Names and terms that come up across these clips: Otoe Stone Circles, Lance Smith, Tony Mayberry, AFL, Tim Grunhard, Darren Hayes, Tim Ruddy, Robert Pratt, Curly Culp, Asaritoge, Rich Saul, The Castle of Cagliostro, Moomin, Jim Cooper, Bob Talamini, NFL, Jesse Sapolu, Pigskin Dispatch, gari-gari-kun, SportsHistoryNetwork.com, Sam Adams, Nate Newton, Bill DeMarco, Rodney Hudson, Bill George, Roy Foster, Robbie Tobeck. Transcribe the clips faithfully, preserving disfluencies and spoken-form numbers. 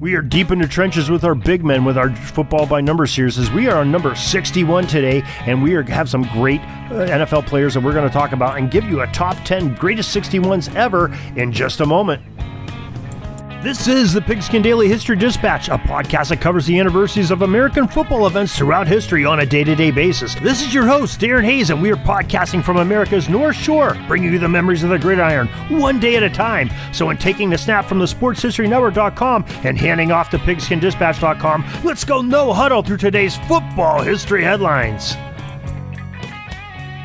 We are deep in the trenches with our big men with our Football by Numbers series. As we are on number sixty-one today, and we are, have some great N F L players that we're going to talk about and give you a top ten greatest sixty-ones ever in just a moment. This is the Pigskin Daily History Dispatch, a podcast that covers the anniversaries of American football events throughout history on a day-to-day basis. This is your host, Darren Hayes, and we are podcasting from America's North Shore, bringing you the memories of the gridiron, one day at a time. So in taking the snap from the Sports History Network dot com and handing off to Pigskin Dispatch dot com, let's go no huddle through today's football history headlines.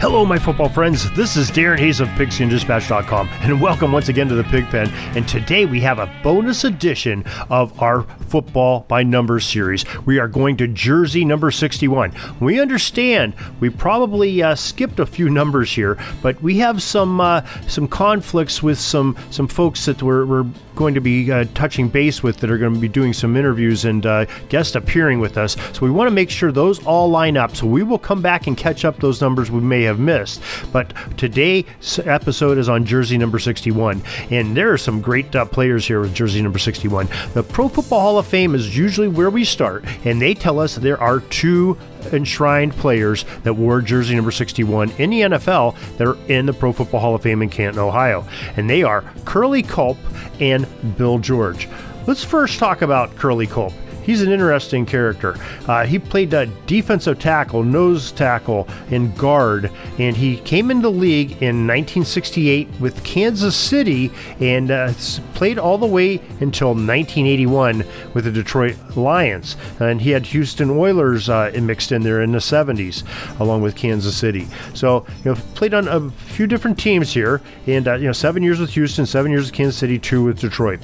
Hello, my football friends. This is Darren Hayes of Pigskin Dispatch dot com, and welcome once again to the Pigpen. And today we have a bonus edition of our Football by Numbers series. We are going to jersey number sixty-one. We understand we probably uh, skipped a few numbers here, but we have some uh, some conflicts with some some folks that we're, we're going to be uh, touching base with that are going to be doing some interviews and uh, guest appearing with us. So we want to make sure those all line up. So we will come back and catch up those numbers we may have missed. But today's episode is on jersey number sixty-one, and there are some great uh, players here with jersey number sixty-one. The Pro Football Hall of Fame is usually where we start, and they tell us there are two enshrined players that wore jersey number sixty-one in the N F L that are in the Pro Football Hall of Fame in Canton, Ohio, and they are Curly Culp and Bill George. Let's first talk about Curly Culp. He's an interesting character. Uh, he played uh, defensive tackle, nose tackle, and guard, and he came into the league in nineteen sixty-eight with Kansas City and uh, played all the way until nineteen eighty-one with the Detroit Lions. And he had Houston Oilers uh, mixed in there in the seventies, along with Kansas City. So, you know, played on a few different teams here, and uh, you know, seven years with Houston, seven years with Kansas City, two with Detroit.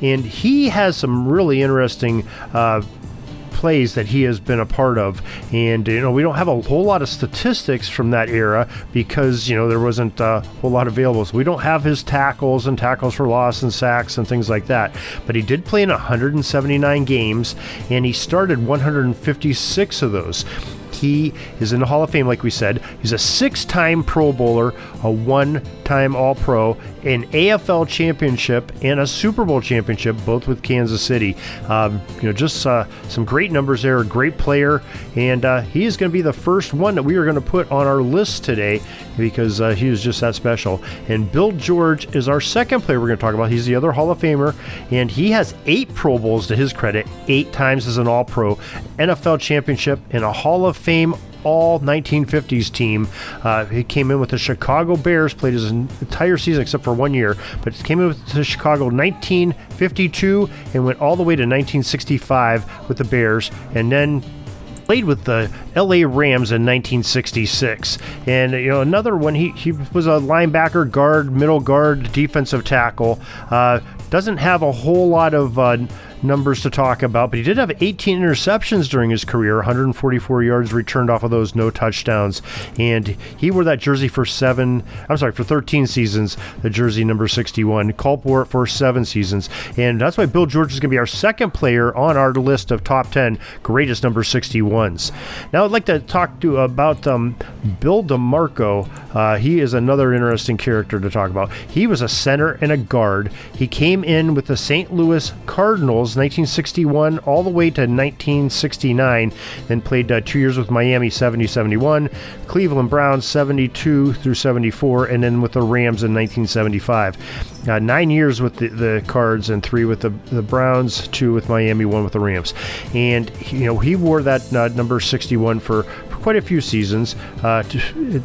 And he has some really interesting uh, plays that he has been a part of. And, you know, we don't have a whole lot of statistics from that era because, you know, there wasn't a whole lot available. So we don't have his tackles and tackles for loss and sacks and things like that. But he did play in one hundred seventy-nine games, and he started one hundred fifty-six of those. He is in the Hall of Fame, like we said. He's a six-time Pro Bowler, a one-time All-Pro, an A F L championship, and a Super Bowl championship, both with Kansas City. Um, you know, just uh, some great numbers there, a great player, and uh, he is going to be the first one that we are going to put on our list today because uh, he was just that special. And Bill George is our second player we're going to talk about. He's the other Hall of Famer, and he has eight Pro Bowls to his credit, eight times as an All-Pro, N F L championship, and a Hall of Fame all nineteen fifties team. Uh, he came in with the Chicago Bears, played his entire season except for one year, but came in with the Chicago nineteen fifty-two and went all the way to nineteen sixty-five with the Bears, and then played with the L A Rams in nineteen sixty-six. And, you know, another one, he, he was a linebacker, guard, middle guard, defensive tackle. Uh, doesn't have a whole lot of uh, numbers to talk about, but he did have eighteen interceptions during his career, one hundred forty-four yards returned off of those, no touchdowns. And he wore that jersey for seven, I'm sorry, for thirteen seasons, the jersey number sixty-one. Culp wore it for seven seasons. And that's why Bill George is going to be our second player on our list of top ten greatest number sixty-ones. Now I'd like to talk to about um, Bill DeMarco. Uh, he is another interesting character to talk about. He was a center and a guard. He came in with the Saint Louis Cardinals nineteen sixty-one all the way to nineteen sixty-nine, then played uh, two years with Miami seventy to seventy-one, Cleveland Browns seventy-two through seventy-four, and then with the Rams in nineteen seventy-five. Uh, nine years with the, the Cards and three with the, the Browns, two with Miami, one with the Rams. And, you know, he wore that uh, number sixty-one for quite a few seasons, uh,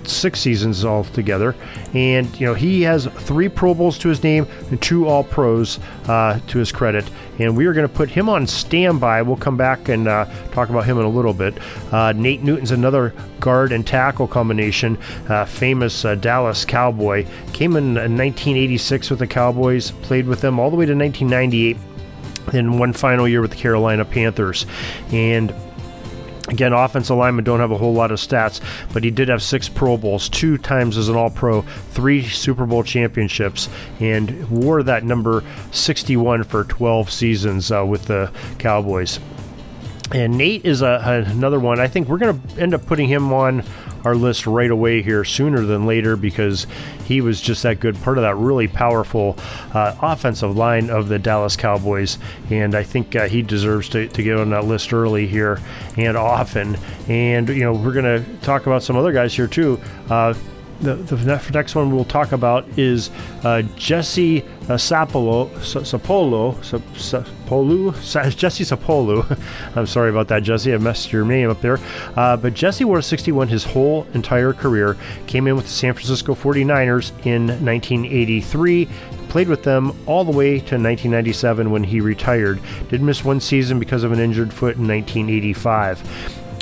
six seasons altogether. And, you know, he has three Pro Bowls to his name and two All-Pros uh, to his credit. And we are going to put him on standby. We'll come back and uh, talk about him in a little bit. Uh, Nate Newton's another guard and tackle combination, uh, famous uh, Dallas Cowboy. Came in nineteen eighty-six with the Cowboys, played with them all the way to nineteen ninety-eight, and one final year with the Carolina Panthers. And again, offensive linemen don't have a whole lot of stats, but he did have six Pro Bowls, two times as an All-Pro, three Super Bowl championships, and wore that number sixty-one for twelve seasons uh, with the Cowboys. And Nate is a, a, another one. I think we're going to end up putting him on our list right away here sooner than later, because he was just that good, part of that really powerful uh, offensive line of the Dallas Cowboys. And I think uh, he deserves to, to get on that list early here and often. And, you know, we're going to talk about some other guys here, too. Uh, the, the next one we'll talk about is uh, Jesse Uh, Sapolu, Sapolu, Sapolu, Jesse Sapolu. I'm sorry about that, Jesse. I messed your name up there. Uh, but Jesse wore sixty-one his whole entire career. Came in with the San Francisco forty-niners in nineteen eighty-three. Played with them all the way to nineteen ninety-seven when he retired. Did miss one season because of an injured foot in nineteen eighty-five.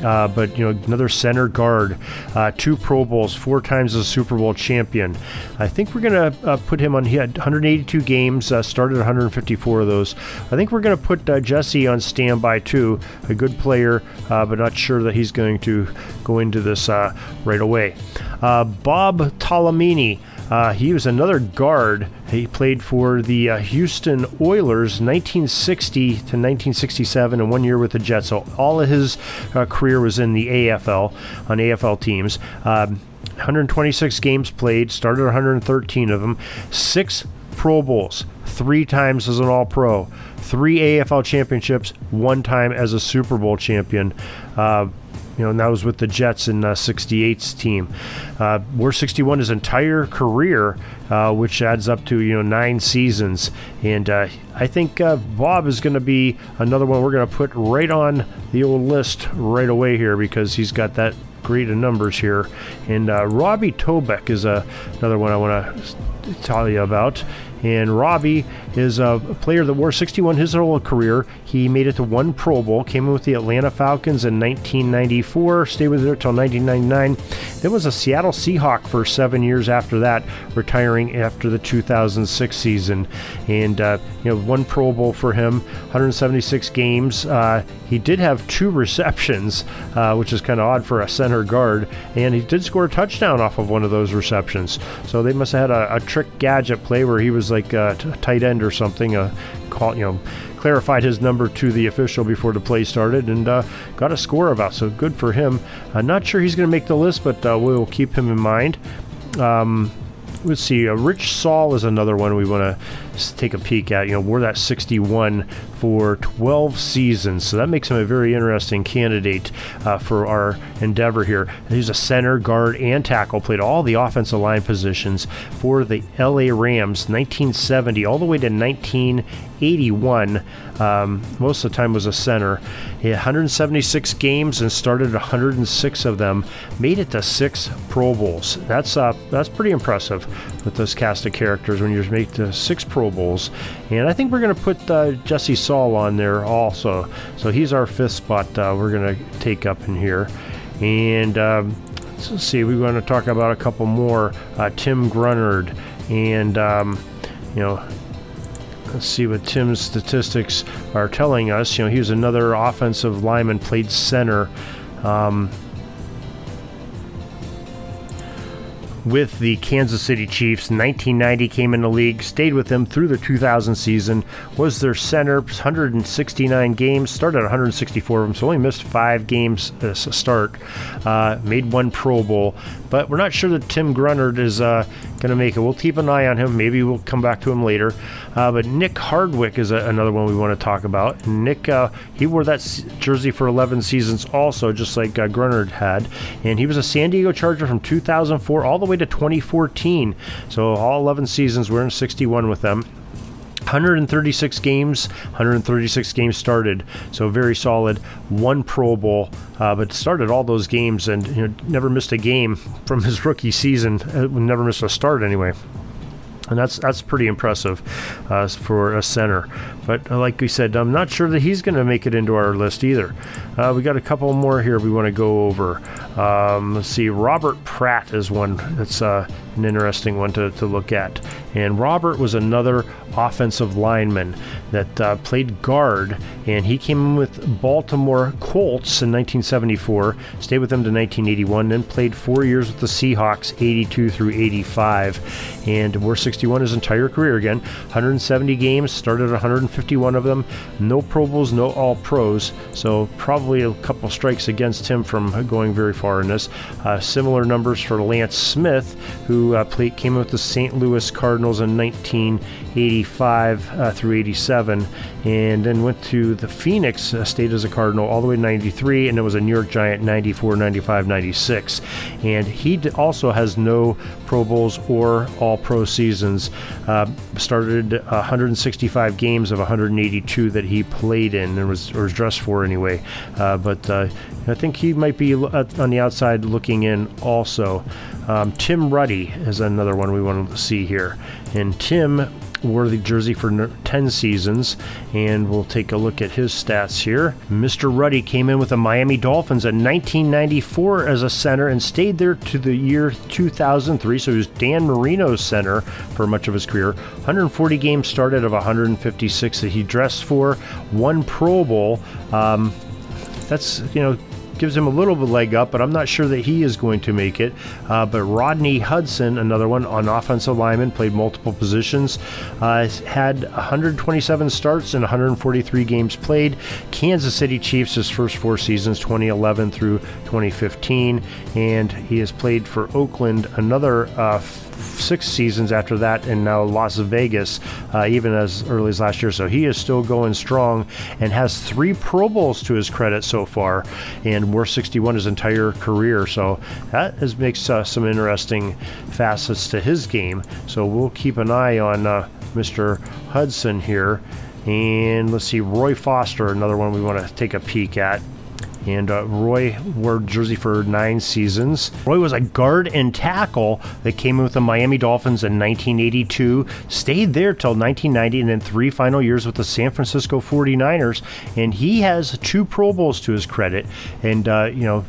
Uh, but, you know, another center guard, uh, two Pro Bowls, four times a Super Bowl champion. I think we're going to uh, put him on. He had one hundred eighty-two games, uh, started one hundred fifty-four of those. I think we're going to put uh, Jesse on standby, too. A good player, uh, but not sure that he's going to go into this uh, right away. Uh, Bob Talamini. Uh, he was another guard. He played for the uh, Houston Oilers nineteen sixty to nineteen sixty-seven and one year with the Jets. So all of his uh, career was in the A F L, on A F L teams. Um, one hundred twenty-six games played, started one hundred thirteen of them, six Pro Bowls, three times as an All-Pro, three A F L championships, one time as a Super Bowl champion. Uh, You know, and that was with the Jets in uh, sixty-eight's team. Uh, wore sixty-one his entire career, uh, which adds up to, you know, nine seasons. And uh, I think uh, Bob is going to be another one we're going to put right on the old list right away here, because he's got that great of numbers here. And uh, Robbie Tobeck is uh, another one I want to tell you about. And Robbie is a player that wore sixty-one his whole career. He made it to one Pro Bowl, came in with the Atlanta Falcons in nineteen ninety-four, stayed with them until nineteen ninety-nine. Then was a Seattle Seahawk for seven years after that, retiring after the two thousand six season. And, uh, you know, one Pro Bowl for him, one hundred seventy-six games. Uh, he did have two receptions, uh, which is kind of odd for a center guard. And he did score a touchdown off of one of those receptions. So they must have had a, a trick gadget play where he was like a t- tight end or something, uh, call, you know, clarified his number to the official before the play started, and uh, got a score about, so good for him. I'm not sure he's going to make the list, but uh, we'll keep him in mind. Um, let's see, uh, Rich Saul is another one we want to take a peek at. You know, wore that sixty-one for twelve seasons, so that makes him a very interesting candidate uh, for our endeavor here. He's a center, guard, and tackle, played all the offensive line positions for the L A Rams nineteen seventy all the way to nineteen eighty-one. Um, most of the time was a center. He had one hundred seventy-six games and started one hundred six of them, made it to six Pro Bowls. That's uh, that's pretty impressive with this cast of characters when you make the six Pro Bowls. And I think we're going to put uh, Jesse Saul on there also. So he's our fifth spot uh, we're going to take up in here. And um, let's see, we want to talk about a couple more. Uh, Tim Grunhard, and um, you know, let's see what Tim's statistics are telling us. You know, he was another offensive lineman, played center um, with the Kansas City Chiefs. nineteen ninety came in the league, stayed with them through the two thousand season, was their center, one hundred sixty-nine games, started one hundred sixty-four of them, so only missed five games as a start. Uh, made one Pro Bowl. But we're not sure that Tim Grunhard is uh, going to make it. We'll keep an eye on him. Maybe we'll come back to him later. Uh, but Nick Hardwick is a, another one we want to talk about. Nick, uh, he wore that jersey for eleven seasons also, just like uh, Grunhard had. And he was a San Diego Charger from two thousand four all the way to twenty fourteen. So all eleven seasons, we're in sixty-one with them. one hundred thirty-six games, one hundred thirty-six games started, so very solid. One Pro Bowl, uh, but started all those games, and you know, never missed a game from his rookie season. Uh, never missed a start anyway, and that's that's pretty impressive uh, for a center. But uh, like we said, I'm not sure that he's going to make it into our list either. Uh, we got a couple more here we want to go over. Um, let's see, Robert Pratt is one that's uh, an interesting one to, to look at. And Robert was another offensive lineman that uh, played guard, and he came in with Baltimore Colts in nineteen seventy-four, stayed with them to nineteen eighty-one, then played four years with the Seahawks, eighty-two through eighty-five, and wore sixty-one his entire career again. one hundred seventy games, started 150 fifty-one of them. No Pro Bowls, no All-Pros, so probably a couple strikes against him from going very far in this. Uh, similar numbers for Lance Smith, who uh, played, came with the Saint Louis Cardinals in nineteen eighty-five uh, through eighty-seven, and then went to the Phoenix, uh, stayed as a Cardinal all the way to ninety-three, and it was a New York Giant ninety-four, ninety-five, ninety-six. And he also has no Pro Bowls or All-Pro seasons. Uh, started one hundred sixty-five games of one hundred eighty-two that he played in, and was, or was dressed for anyway. Uh, but uh, I think he might be on the outside looking in also. Um, Tim Ruddy is another one we wanted to see here. And Tim wore the jersey for ten seasons, and we'll take a look at his stats here. Mister Ruddy came in with the Miami Dolphins in nineteen ninety-four as a center and stayed there to the year two thousand three, so he was Dan Marino's center for much of his career. one hundred forty games started of one hundred fifty-six that he dressed for, one Pro Bowl. Um, that's, you know, gives him a little bit of a leg up, but I'm not sure that he is going to make it. Uh, but Rodney Hudson, another one on offensive lineman, played multiple positions, uh, had one hundred twenty-seven starts and one hundred forty-three games played. Kansas City Chiefs his first four seasons, twenty eleven through twenty fifteen, and he has played for Oakland another uh, six seasons after that, and now Las Vegas, uh, even as early as last year. So he is still going strong and has three Pro Bowls to his credit so far, and wore sixty-one his entire career. So that is, makes uh, some interesting facets to his game. So we'll keep an eye on uh, Mister Hudson here. And let's see, Roy Foster, another one we want to take a peek at. And uh, Roy wore jersey for nine seasons. Roy was a guard and tackle that came in with the Miami Dolphins in nineteen eighty-two, stayed there till nineteen ninety, and then three final years with the San Francisco forty-niners. And he has two Pro Bowls to his credit. And, uh, you know,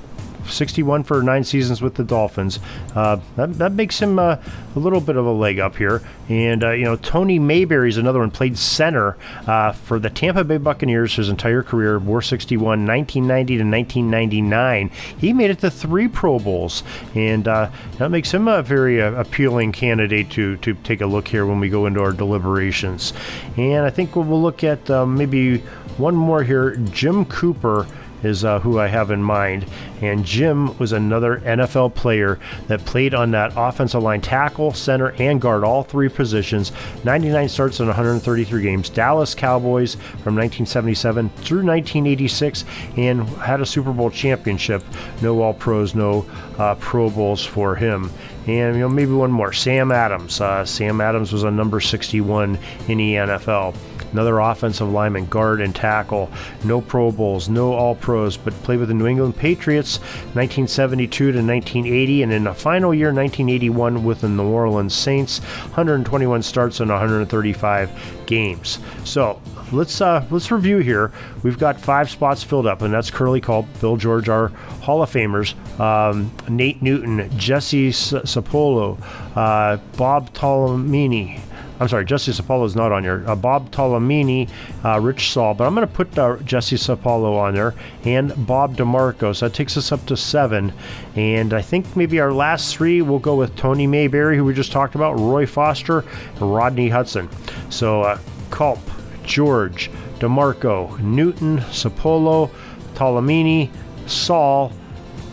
sixty-one for nine seasons with the Dolphins. Uh, that, that makes him uh, a little bit of a leg up here. And, uh, you know, Tony Mayberry is another one, played center uh, for the Tampa Bay Buccaneers his entire career, wore sixty-one, nineteen ninety to nineteen ninety-nine. He made it to three Pro Bowls, and uh, that makes him a very uh, appealing candidate to, to take a look here when we go into our deliberations. And I think we'll look at uh, maybe one more here. Jim Cooper is uh, who I have in mind, and Jim was another N F L player that played on that offensive line, tackle, center, and guard, all three positions. ninety-nine starts in one hundred thirty-three games. Dallas Cowboys from nineteen seventy-seven through nineteen eighty-six, and had a Super Bowl championship. No All-Pros, no uh, Pro Bowls for him. And, you know, maybe one more. Sam Adams. Uh, Sam Adams was a number sixty-one in the N F L. Another offensive lineman, guard and tackle. No Pro Bowls, no All-Pros, but played with the New England Patriots nineteen seventy-two to nineteen eighty, and in the final year, nineteen eighty-one, with the New Orleans Saints. one hundred twenty-one starts in one hundred thirty-five games. So let's uh, let's review here. We've got five spots filled up, and that's Curly Culp, Bill George, our Hall of Famers, um, Nate Newton, Jesse Sapolu, uh, Bob Talamini. I'm sorry, Jesse Sapolu is not on here. Uh, Bob Talamini, uh, Rich Saul, but I'm going to put uh, Jesse Sapolu on there, and Bob DeMarco. So that takes us up to seven. And I think maybe our last three will go with Tony Mayberry, who we just talked about, Roy Foster, and Rodney Hudson. So uh, Culp, George, DeMarco, Newton, Sapolu, Talamini, Saul,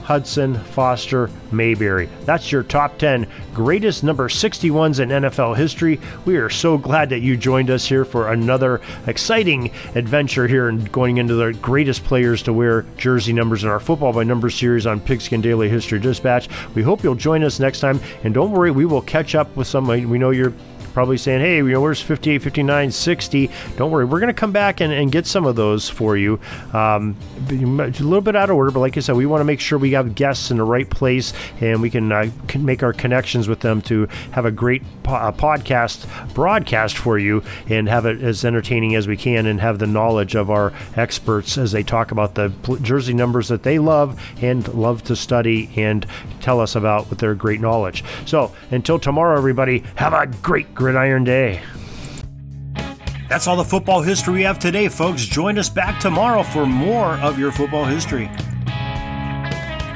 Hudson, Foster, Mayberry. That's your top ten greatest number sixty-ones in N F L history. We are so glad that you joined us here for another exciting adventure here, and going into the greatest players to wear jersey numbers in our Football by Numbers series on Pigskin Daily History Dispatch. We hope you'll join us next time, and don't worry, we will catch up with some. We know you're probably saying, hey, you know, where's fifty-eight, fifty-nine, sixty? Don't worry, we're going to come back and, and get some of those for you. Um, a little bit out of order, but like I said, we want to make sure we have guests in the right place, and we can, uh, can make our connections with them to have a great po- uh, podcast broadcast for you, and have it as entertaining as we can, and have the knowledge of our experts as they talk about the pl- jersey numbers that they love and love to study and tell us about with their great knowledge. So until tomorrow, everybody, have a great, great Gridiron Day. That's all the football history we have today, folks. Join us back tomorrow for more of your football history.